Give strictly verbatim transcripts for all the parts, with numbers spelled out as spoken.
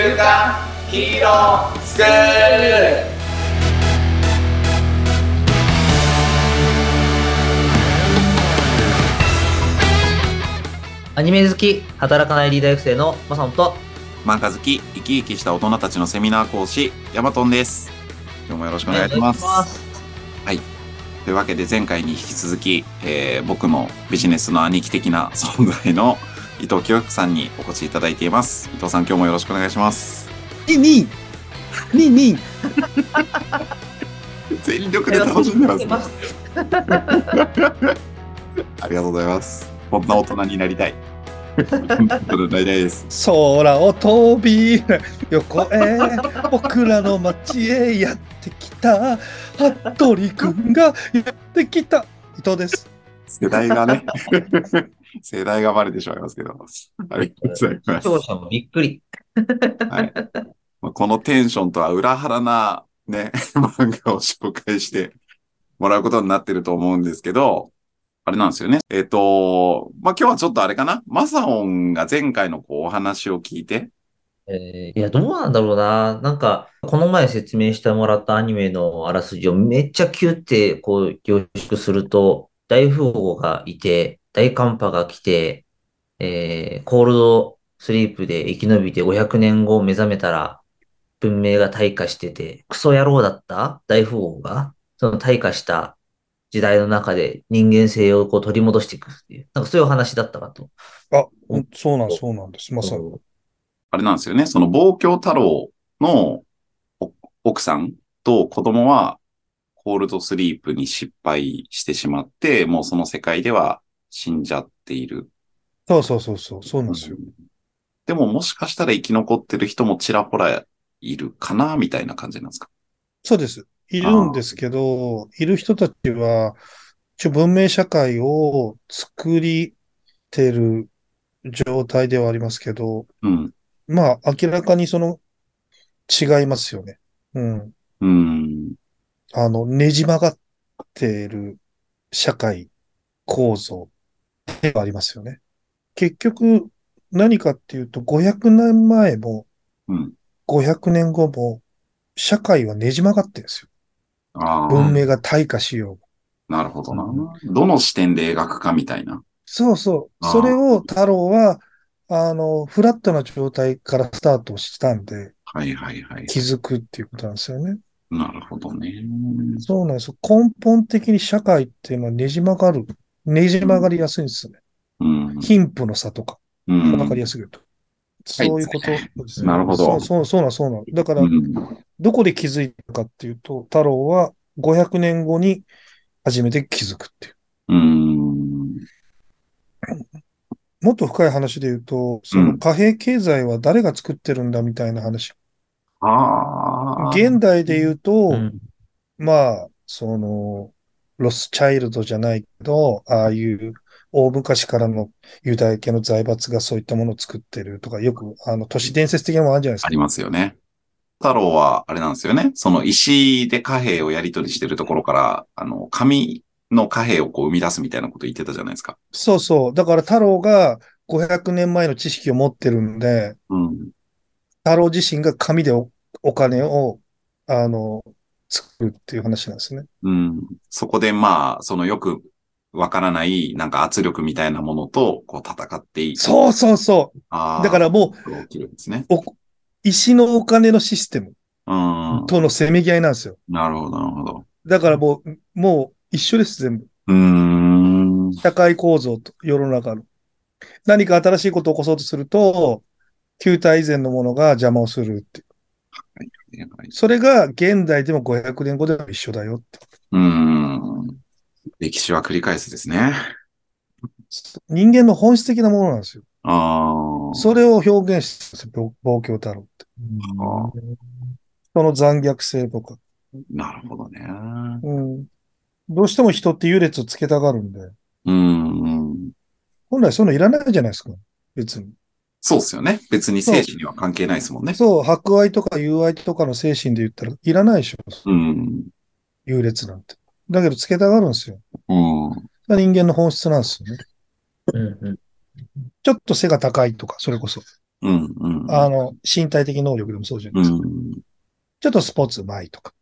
週刊ヒーロースクール。アニメ好き、働かないリーダー育成のマサモと漫画好き、生き生きした大人たちのセミナー講師、ヤマトンです。今日もよろしくお願いします。はい。というわけで前回に引き続き、えー、僕もビジネスの兄貴的な存在の伊藤清福さんにお越しいただいています。伊藤さん、今日もよろしくお願いします。にににに全力で楽しんでます、ね。ありがとうございます。こんな大人になりたい。空を飛び横へ僕らの街へやってきた服部くんがやってきた。伊藤です。世代がね世代がバレてしまいますけど、ありがとうございます。視聴者もびっくり、はい、このテンションとは裏腹な、ね、漫画を紹介してもらうことになってると思うんですけど、あれなんですよね。えっ、ー、と、まあ、今日はちょっとあれかな。マサオンが前回のこうお話を聞いて。えー、いや、どうなんだろうな。なんか、この前説明してもらったアニメのあらすじをめっちゃキュってこう凝縮すると、大富豪がいて、大寒波が来て、えー、コールドスリープで生き延びてごひゃくねんご目覚めたら、文明が退化してて、クソ野郎だった大富豪が、その退化した時代の中で人間性をこう取り戻していくっていう、なんかそういう話だったかと。あ、そうなん、そうなんです。まさに。あれなんですよね。その、望郷太郎の奥さんと子供は、コールドスリープに失敗してしまって、もうその世界では死んじゃっている。そうそうそうそう、そうなんですよ。でももしかしたら生き残ってる人もちらほらいるかな、みたいな感じなんですか？そうです。いるんですけど、いる人たちは、一応文明社会を作りてる状態ではありますけど、うん、まあ、明らかにその、違いますよね。うん。うん。あの、ねじ曲がっている社会構造ではありますよね。結局、何かっていうと、ごひゃくねんまえも、うん、ごひゃくねんごも、社会はねじ曲がってるんですよ。あ、文明が退化しよう。なるほどな、うん。どの視点で描くかみたいな。そうそう。それを太郎は、あの、フラットな状態からスタートしたんで、はいはいはい。気づくっていうことなんですよね。なるほどね。そうなんですよ。根本的に社会っていうのはねじ曲がる。ねじ曲がりやすいんですよね。うん。貧富の差とか。うん。わかりやすいと。そういうことですね。なるほど。そうそう、そうな、そうな。だから、うん、どこで気づいたかっていうと、太郎はごひゃくねんごに初めて気づくっていう。うーん。もっと深い話で言うと、その貨幣経済は誰が作ってるんだみたいな話。うん、ああ。現代で言うと、うん、まあ、その、ロスチャイルドじゃないけど、ああいう、大昔からのユダヤ系の財閥がそういったものを作ってるとか、よく、あの、都市伝説的なものあるじゃないですか。ありますよね。太郎は、あれなんですよね。その石で貨幣をやり取りしてるところから、あの、紙の貨幣をこう生み出すみたいなこと言ってたじゃないですか。そうそう。だから太郎がごひゃくねんまえの知識を持ってるんで、うん、太郎自身が紙で お, お金を、あの、作るっていう話なんですね。うん。そこで、まあ、そのよく、わからない、なんか圧力みたいなものと、こう戦っていい。そうそうそう。あ、だからもう、起きるんですね、お、石のお金のシステムとのせめぎ合いなんですよ。なるほど、なるほど。だからもう、もう一緒です、全部。うーん。社会構造と、世の中の。何か新しいことを起こそうとすると、旧体以前のものが邪魔をするっていう。はい、はい。それが現代でもごひゃくねんごでも一緒だよって。うーん。歴史は繰り返すですね。人間の本質的なものなんですよ。ああ。それを表現してるんですよ、望郷太郎って。あ、その残虐性とか。なるほどね、うん。どうしても人って優劣をつけたがるんで。うん、うん。本来そういうのいらないじゃないですか、別に。そうですよね。別に精神には関係ないですもんね。そう、そう、博愛とか友愛とかの精神で言ったらいらないでしょ。うん。優劣なんて。だけど、つけたがるんですよ。うん。人間の本質なんですよね。うんうん。ちょっと背が高いとか、それこそ。うんうん、あの、身体的能力でもそうじゃないですか。うん、ちょっとスポーツうまいとか。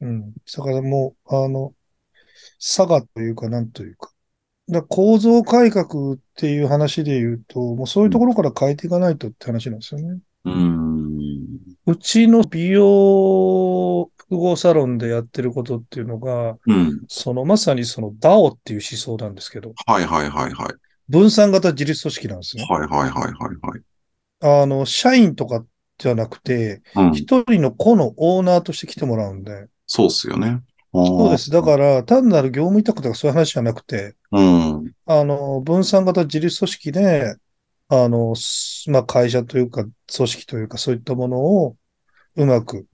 うん。だからもう、あの、差がというか、なんというか。だ構造改革っていう話で言うと、もうそういうところから変えていかないとって話なんですよね。うん、うちの美容複合サロンでやってることっていうのが、うん、そのまさにその ダオ っていう思想なんですけど。はいはいはいはい。分散型自律組織なんですね。はいはいはいはい、はい。あの、社員とかじゃなくて、一、うん、人の個のオーナーとして来てもらうんで。そうっすよね。そうです。だから、単なる業務委託とかそういう話じゃなくて、うん、あの、分散型自律組織で、あの、まあ、会社というか、組織というか、そういったものを、うまく、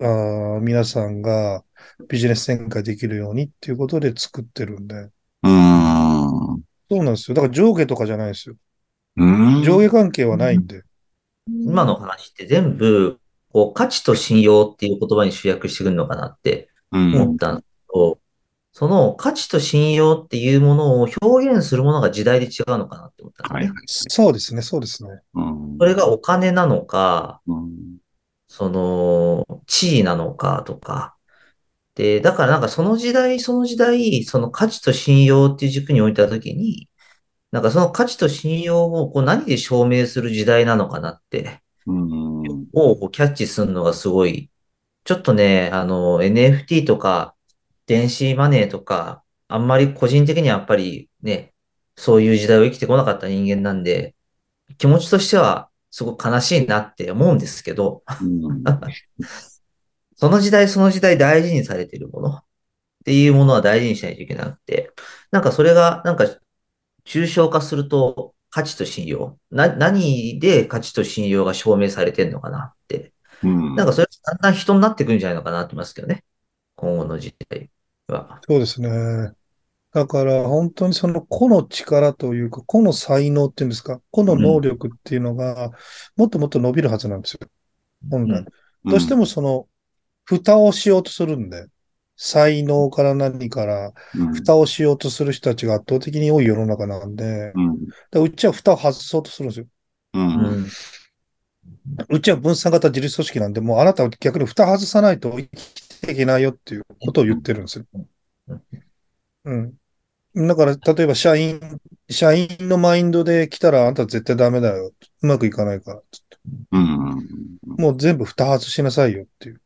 あ、皆さんがビジネス展開できるようにっていうことで作ってるんで。うん。そうなんですよ。だから上下とかじゃないですよ。うん、上下関係はないんで。今の話って全部、こう、価値と信用っていう言葉に集約してくるのかなって思ったんですけど、うん、その価値と信用っていうものを表現するものが時代で違うのかなって思ったんですね。はい、そうですね、そうですね。うん、それがお金なのか、うん、その、地位なのかとか。で、だからなんかその時代、その時代、その価値と信用っていう軸に置いたときに、なんかその価値と信用をこう何で証明する時代なのかなって、うん、をこうキャッチするのがすごい、ちょっとね、あの エヌエフティー とか電子マネーとか、あんまり個人的にはやっぱりね、そういう時代を生きてこなかった人間なんで、気持ちとしてはすごく悲しいなって思うんですけど、うん、その時代その時代大事にされているものっていうものは大事にしないといけなくて、なんかそれがなんか抽象化すると価値と信用。な、何で価値と信用が証明されてるのかなって。うん、なんかそれがだんだん人になってくるんじゃないのかなってますけどね。今後の時代は。そうですね。だから本当にその個の力というか、個の才能っていうんですか、個の能力っていうのが、もっともっと伸びるはずなんですよ。本来。うん、どうしてもその、蓋をしようとするんで。才能から何から、蓋をしようとする人たちが圧倒的に多い世の中なんで、うん、だからうちは蓋を外そうとするんですよ。うん、うちは分散型自律組織なんで、もうあなたは逆に蓋外さないと生きていけないよっていうことを言ってるんですよ。うん。だから、例えば社員、社員のマインドで来たらあんた絶対ダメだよ。うまくいかないからって。うん、もう全部蓋外しなさいよっていう。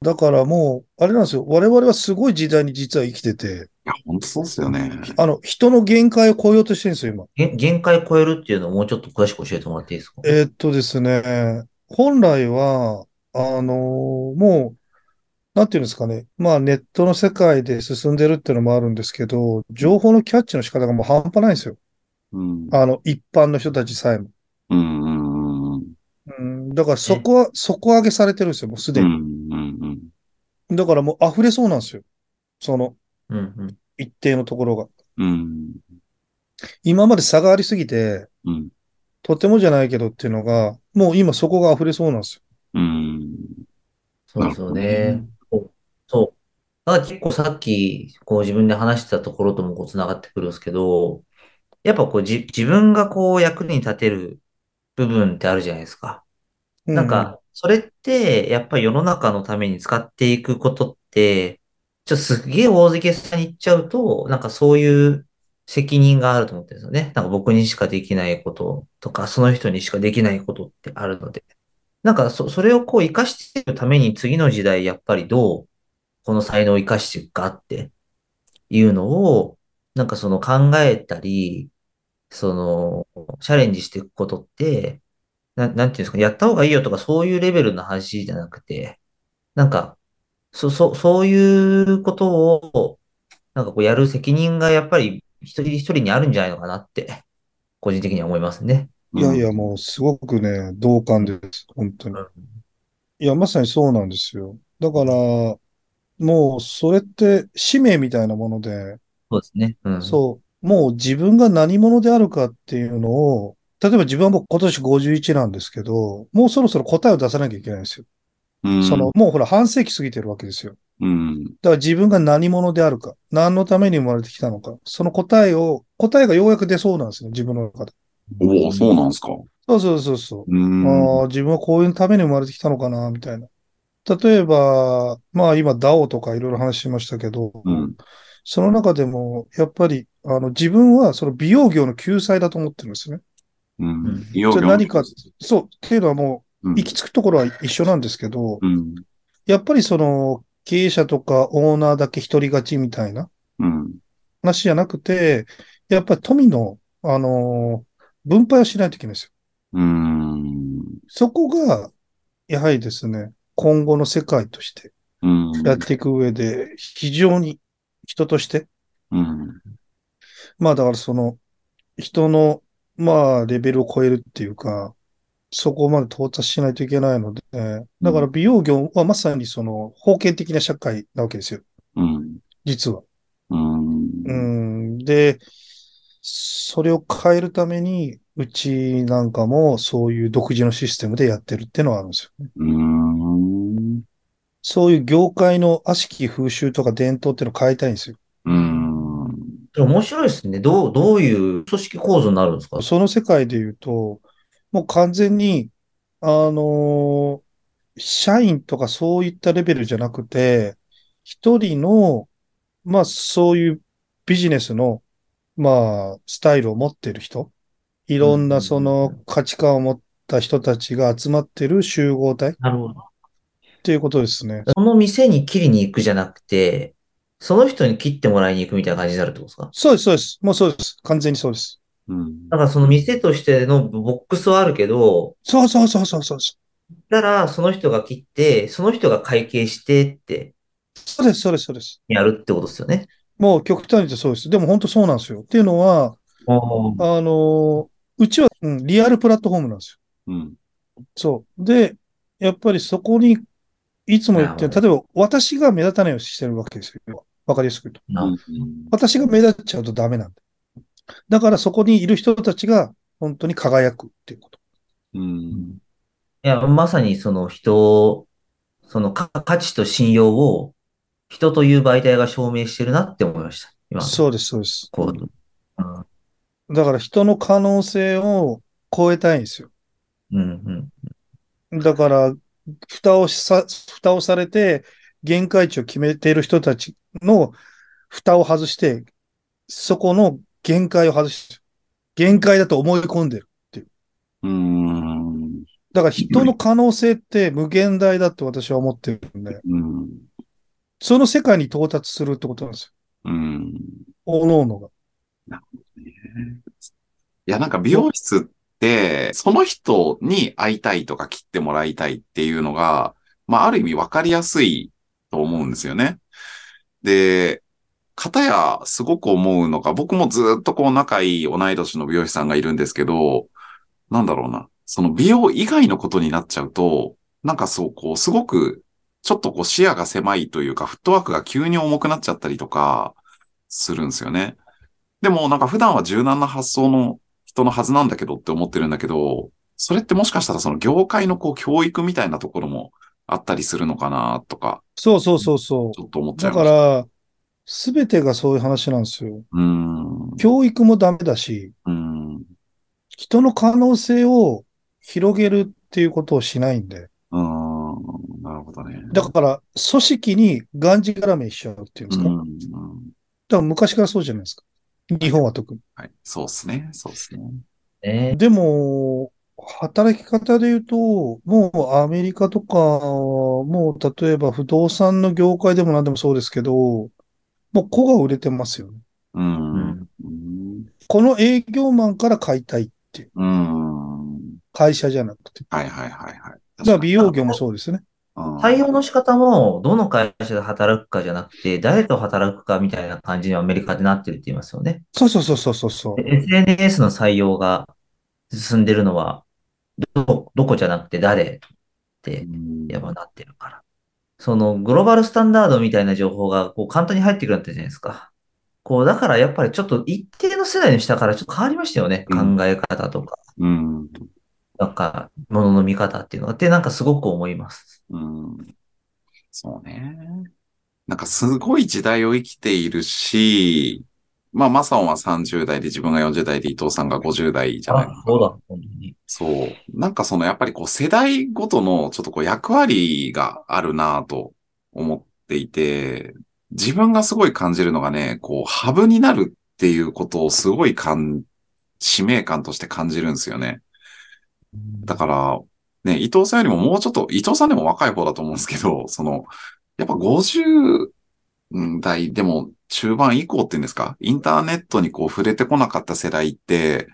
だからもう、あれなんですよ。我々はすごい時代に実は生きてて。いや、本当そうですよね。あの、人の限界を超えようとしてるんですよ、今。限界を超えるっていうのをもうちょっと詳しく教えてもらっていいですか？えー、っとですね、本来は、あのー、もう、なんていうんですかね。まあ、ネットの世界で進んでるっていうのもあるんですけど、情報のキャッチの仕方がもう半端ないんですよ。うん、あの、一般の人たちさえも。うんうんうんうん、だからそこは、底上げされてるんですよ、もうすでに。うんだからもう溢れそうなんですよ。その、一定のところが。うんうん、今まで差がありすぎて、うん、とてもじゃないけどっていうのが、もう今そこが溢れそうなんですよ。うん、そうですよね。うん、そう。だから結構さっき、こう自分で話してたところともこう繋がってくるんですけど、やっぱこうじ自分がこう役に立てる部分ってあるじゃないですか。なんか、それって、やっぱり世の中のために使っていくことって、ちょっとすげえ大げさに言っちゃうと、なんかそういう責任があると思ってるんですよね。なんか僕にしかできないこととか、その人にしかできないことってあるので。なんかそ、それをこう活かしていくために次の時代、やっぱりどう、この才能を活かしていくかっていうのを、なんかその考えたり、その、チャレンジしていくことって、な, なんていうんですか、やった方がいいよとかそういうレベルの話じゃなくて、なんか、そ、そ、そういうことを、なんかこうやる責任がやっぱり一人一人にあるんじゃないのかなって、個人的には思いますね。いやいや、もうすごくね、同感です、本当に。うん、いや、まさにそうなんですよ。だから、もうそれって使命みたいなもので、そうですね。うん、そう、もう自分が何者であるかっていうのを、例えば自分はもう今年ごじゅういちなんですけど、もうそろそろ答えを出さなきゃいけないんですよ。うん、その、もうほら半世紀過ぎてるわけですよ。うん、だから自分が何者であるか、何のために生まれてきたのか、その答えを、答えがようやく出そうなんですよ、自分の中で。おお、そうなんですか。そうそうそうそう。うんあー自分はこういうために生まれてきたのかな、みたいな。例えば、まあ今 ダオ とかいろいろ話しましたけど、うん、その中でも、やっぱり、あの、自分はその美容業の救済だと思ってるんですね。うん、美容業。じゃ何か、そう、っていうのはもう、うん、行き着くところは一緒なんですけど、うん、やっぱりその、経営者とかオーナーだけ一人勝ちみたいな、うん、話じゃなくて、やっぱり富の、あのー、分配をしないといけないんですよ。うーんそこが、やはりですね、今後の世界として、やっていく上で、非常に人として、うん、まあだからその、人の、まあレベルを超えるっていうか、そこまで到達しないといけないので、だから美容業はまさにその、封建的な社会なわけですよ。うん、実は。うんうんで、それを変えるために、うちなんかもそういう独自のシステムでやってるっていうのはあるんですよね。うーんそういう業界の悪しき風習とか伝統っていうのを変えたいんですよ。うーん面白いですね。どう、どういう組織構造になるんですか？その世界で言うと、もう完全に、あのー、社員とかそういったレベルじゃなくて、一人の、まあそういうビジネスの、まあスタイルを持ってる人、いろんなその価値観を持った人たちが集まってる集合体。なるほど。っていうことですね。その店に切りに行くじゃなくて、その人に切ってもらいに行くみたいな感じになるってことですか？そうです、そうです。もうそうです。完全にそうです。うん。だからその店としてのボックスはあるけど、そうそうそうそうそう。だからその人が切って、その人が会計してって。そうです、そうです、そうです。やるってことですよね。もう極端に言うとそうです。でも本当そうなんですよ。っていうのは、あの、うちは、うん、リアルプラットフォームなんですよ。うん。そう。で、やっぱりそこに、いつも言ってる、例えば私が目立たないようにしてるわけですよ。わかりやすく言うと。私が目立っちゃうとダメなんだ。だからそこにいる人たちが本当に輝くっていうこと。うん。いや、まさにその人、その価値と信用を人という媒体が証明してるなって思いました。今。そうです、そうです。こう。うんだから人の可能性を超えたいんですよ。うんうん、だから、蓋をさ、蓋をされて、限界値を決めている人たちの蓋を外して、そこの限界を外して、限界だと思い込んでるっていう。うん。だから人の可能性って無限大だって私は思ってるんで、うん、その世界に到達するってことなんですよ。うん。おのおのが。いや、なんか美容室って、その人に会いたいとか切ってもらいたいっていうのが、まあ、ある意味分かりやすいと思うんですよね。で、片やすごく思うのが、僕もずっとこう仲いい同い年の美容師さんがいるんですけど、なんだろうな、その美容以外のことになっちゃうと、なんかそうこう、すごく、ちょっとこう視野が狭いというか、フットワークが急に重くなっちゃったりとか、するんですよね。でもなんか普段は柔軟な発想の人のはずなんだけどって思ってるんだけど、それってもしかしたらその業界のこう教育みたいなところもあったりするのかなとか。そうそうそうそう。ちょっと思っちゃいました。だから、すべてがそういう話なんですよ。うん。教育もダメだし、うん。人の可能性を広げるっていうことをしないんで。うん。なるほどね。だから、組織にがんじがらめにしちゃうっていうんですか。うん。だから昔からそうじゃないですか。日本は特に。はい。そうですね。そうですね。えー、でも、働き方で言うと、もうアメリカとか、もう例えば不動産の業界でも何でもそうですけど、もう子が売れてますよね。うん。この営業マンから買いたいっていう。うん。会社じゃなくて。はいはいはいはい。だから美容業もそうですね。対応の仕方も、どの会社で働くかじゃなくて、誰と働くかみたいな感じにアメリカでなってるって言いますよね。そうそうそうそうそう。エスエヌエス の採用が進んでるのは、ど、どこじゃなくて誰って、やっぱなってるから。その、グローバルスタンダードみたいな情報が、こう、簡単に入ってくるようになったじゃないですか。こう、だからやっぱりちょっと一定の世代の下からちょっと変わりましたよね。うん、考え方とか。うん。なんか、ものの見方っていうのって、なんかすごく思います。うん。そうね。なんかすごい時代を生きているし、まあ、マサオンはさんじゅう代で自分がよんじゅう代で伊藤さんがごじゅう代じゃないですか。そうだ、本当に。そう。なんかそのやっぱりこう世代ごとのちょっとこう役割があるなぁと思っていて、自分がすごい感じるのがね、こうハブになるっていうことをすごい感、使命感として感じるんですよね。だから、ね、伊藤さんよりももうちょっと、伊藤さんでも若い方だと思うんですけど、その、やっぱごじゅうだいでも中盤以降っていうんですか、インターネットにこう触れてこなかった世代って、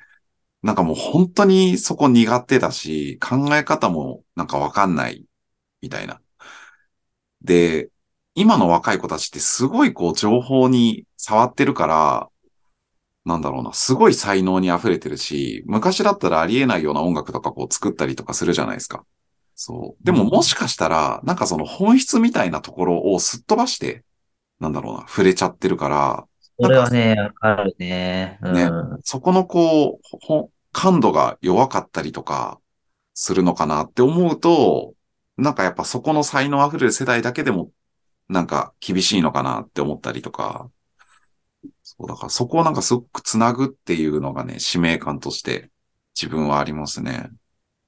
なんかもう本当にそこ苦手だし、考え方もなんかわかんないみたいな。で、今の若い子たちってすごいこう情報に触ってるから、なんだろうな、すごい才能に溢れてるし、昔だったらありえないような音楽とかこう作ったりとかするじゃないですか。そう。でももしかしたら、なんかその本質みたいなところをすっ飛ばして、なんだろうな、触れちゃってるから、それはね、わかるね。うん、ね、そこのこう、感度が弱かったりとかするのかなって思うと、なんかやっぱそこの才能あふれる世代だけでもなんか厳しいのかなって思ったりとか、そうだからそこをなんかすごくつなぐっていうのがね、使命感として自分はありますね。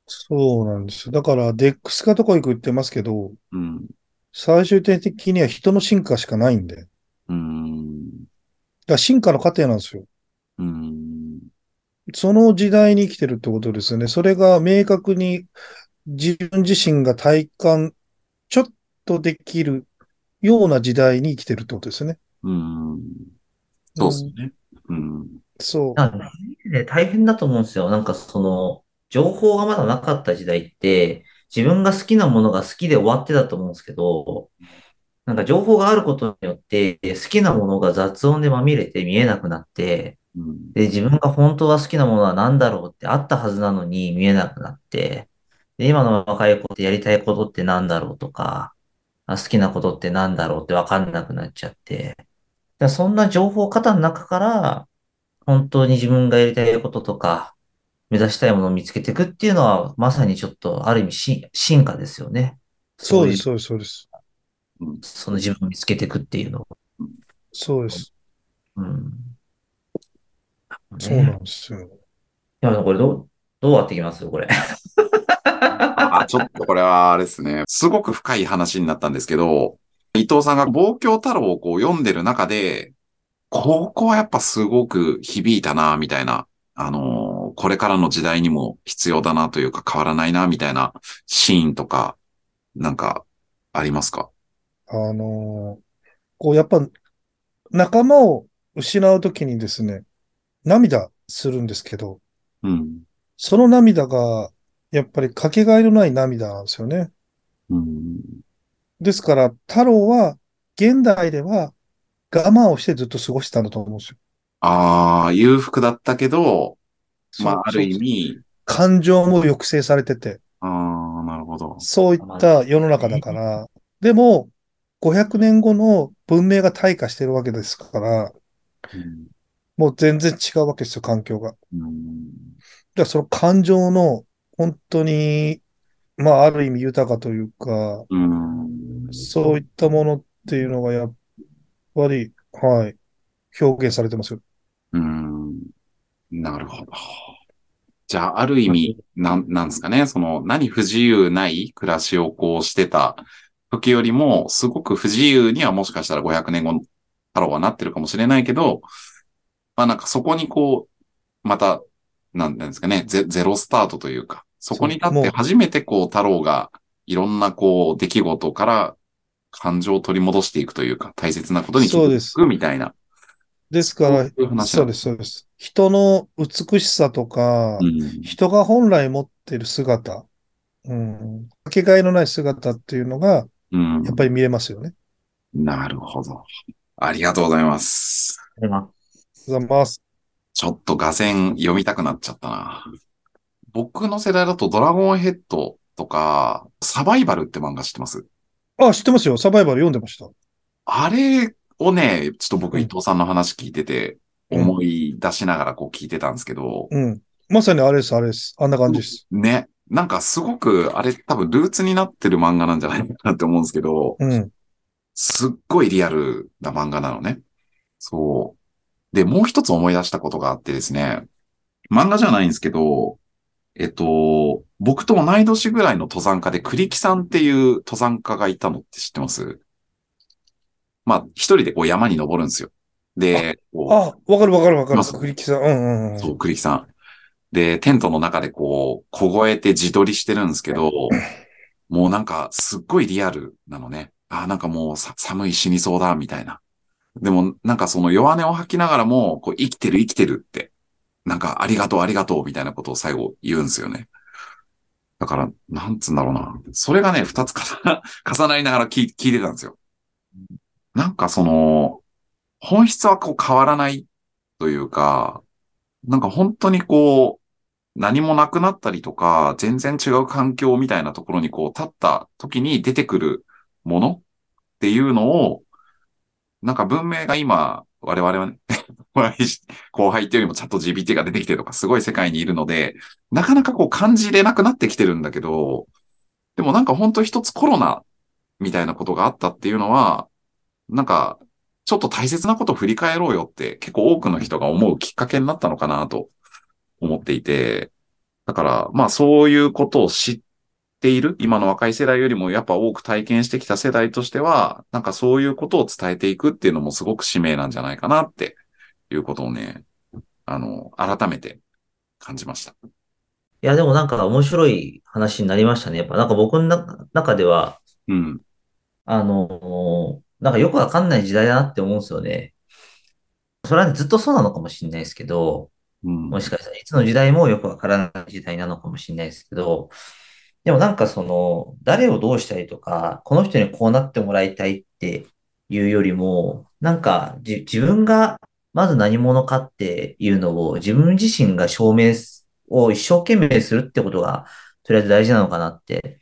そうなんですよ。だからデックス化とかよく言ってますけど、うん、最終的には人の進化しかないんで、うーん、だから進化の過程なんですよ。うーん、その時代に生きてるってことですよね。それが明確に自分自身が体感ちょっとできるような時代に生きてるってことですよね。うーん、そうですね。うん、そう。なんで大変だと思うんですよ。なんかその情報がまだなかった時代って自分が好きなものが好きで終わってたと思うんですけど、なんか情報があることによって好きなものが雑音でまみれて見えなくなって、で自分が本当は好きなものは何だろうってあったはずなのに見えなくなって、で今の若い子ってやりたいことって何だろうとか、好きなことって何だろうって分かんなくなっちゃって、だそんな情報過多の中から本当に自分がやりたいこととか目指したいものを見つけていくっていうのはまさにちょっとある意味し進化ですよね。そうです、そうです、そうです。その自分を見つけていくっていうのを。そうです。うん。ね、そうなんですよ。でもこれどう、どうやっていきますこれ。あ、ちょっとこれはあれですね。すごく深い話になったんですけど、伊藤さんが望郷太郎をこう読んでる中で、ここはやっぱすごく響いたな、みたいな。あのー、これからの時代にも必要だなというか変わらないな、みたいなシーンとか、なんかありますか？あのー、こうやっぱ仲間を失うときにですね、涙するんですけど、うん、その涙がやっぱりかけがえのない涙なんですよね。うん、ですから太郎は現代では我慢をしてずっと過ごしてたんだと思うんですよ。ああ、裕福だったけど、まあある意味感情も抑制されてて、ああ、なるほど。そういった世の中だから、でもごひゃくねんごの文明が退化してるわけですから、うん、もう全然違うわけですよ、環境が。うん、だからその感情の本当に、まあある意味豊かというか、うん、そういったものっていうのがやっぱり、はい、表現されてますよ。うん、なるほど。じゃあある意味、なん、なんですかね、その何不自由ない暮らしをこうしてた、時よりもすごく不自由にはもしかしたらごひゃくねんごの太郎はなってるかもしれないけど、まあなんかそこにこう、また、なんですかね、ゼ、ゼロスタートというか、そこに立って初めてこう太郎がいろんなこう出来事から感情を取り戻していくというか、大切なことに気づくみたいな。ですから、そういう話なんです。そうです、そうです。人の美しさとか、うん、人が本来持ってる姿、うん、かけがえのない姿っていうのが、うん、やっぱり見れますよね。なるほど。ありがとうございます。ありがとうございます。ちょっと画線読みたくなっちゃったな。僕の世代だとドラゴンヘッドとか、サバイバルって漫画知ってます？あ、知ってますよ。サバイバル読んでました。あれをね、ちょっと僕伊藤さんの話聞いてて、思い出しながらこう聞いてたんですけど。うん。うん、まさにあれです、あれです。あんな感じです。ね。なんかすごく、あれ多分ルーツになってる漫画なんじゃないかなって思うんですけど、うん、すっごいリアルな漫画なのね。そう。で、もう一つ思い出したことがあってですね、漫画じゃないんですけど、えっと、僕と同い年ぐらいの登山家で、栗木さんっていう登山家がいたのって知ってます？まあ、一人でこう山に登るんですよ。で、あ、わかるわかるわかる。栗木さん。うんうん、うん。そう、栗木さん。で、テントの中でこう、凍えて自撮りしてるんですけど、もうなんかすっごいリアルなのね。あ、なんかもうさ寒い死にそうだ、みたいな。でもなんかその弱音を吐きながらも、こう生きてる生きてるって、なんかありがとうありがとうみたいなことを最後言うんですよね。だから、なんつうんだろうな。それがね、二つ重なりながら聞いてたんですよ。なんかその、本質はこう変わらないというか、なんか本当にこう、何もなくなったりとか、全然違う環境みたいなところにこう立った時に出てくるものっていうのを、なんか文明が今、我々はね、後輩っていうよりもチャット ジーピーティー が出てきてとか、すごい世界にいるので、なかなかこう感じれなくなってきてるんだけど、でもなんか本当一つコロナみたいなことがあったっていうのは、なんか、ちょっと大切なことを振り返ろうよって結構多くの人が思うきっかけになったのかなと思っていて、だからまあそういうことを知っている今の若い世代よりもやっぱ多く体験してきた世代としては、なんかそういうことを伝えていくっていうのもすごく使命なんじゃないかなっていうことをね、あの改めて感じました。いやでもなんか面白い話になりましたね。やっぱなんか僕の中では、うん、あのー。なんかよくわかんない時代だなって思うんですよね。それはずっとそうなのかもしれないですけど、うん、もしかしたらいつの時代もよくわからない時代なのかもしれないですけど、でもなんかその、誰をどうしたりとか、この人にこうなってもらいたいっていうよりも、なんかじ自分がまず何者かっていうのを自分自身が証明を一生懸命するってことが、とりあえず大事なのかなって、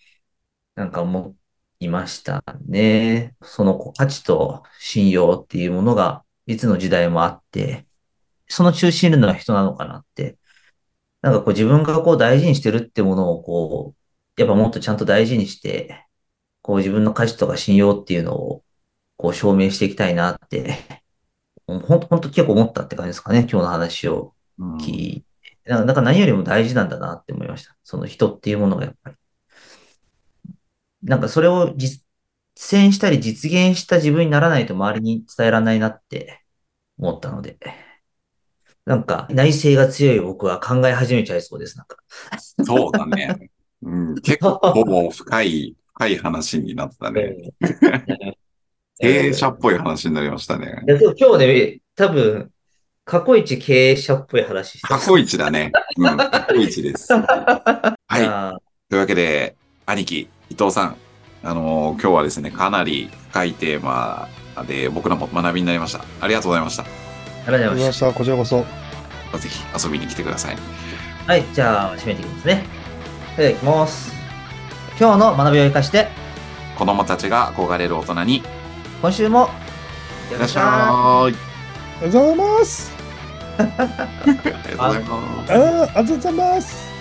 なんか思って、いましたね。その価値と信用っていうものがいつの時代もあって、その中心にいるのは人なのかなって。なんかこう自分がこう大事にしてるってものをこう、やっぱもっとちゃんと大事にして、こう自分の価値とか信用っていうのをこう証明していきたいなって、ほんと、ほんと結構思ったって感じですかね。今日の話を聞いて。うん、なんか何よりも大事なんだなって思いました。その人っていうものがやっぱり。なんかそれを実践したり実現した自分にならないと周りに伝えられないなって思ったので、なんか内政が強い僕は考え始めちゃいそうです。なんかそうだね。うん、結構深い深い話になったね。経営者っぽい話になりましたね。今日ね、多分過去一経営者っぽい話して。過去一だね。うん、過去一です。はい。というわけで兄貴。伊藤さん、あのー、今日はですね、かなり深いテーマで僕らも学びになりました。ありがとうございました。ありがとうございました。こちらこそ。ぜひ遊びに来てください。はい、じゃあ、締めていきますね。それではいきます。今日の学びを生かして、子供たちが憧れる大人に、今週も、よろしくお願いします。ありがとうございます。ありがとうございます。ありがとうございます。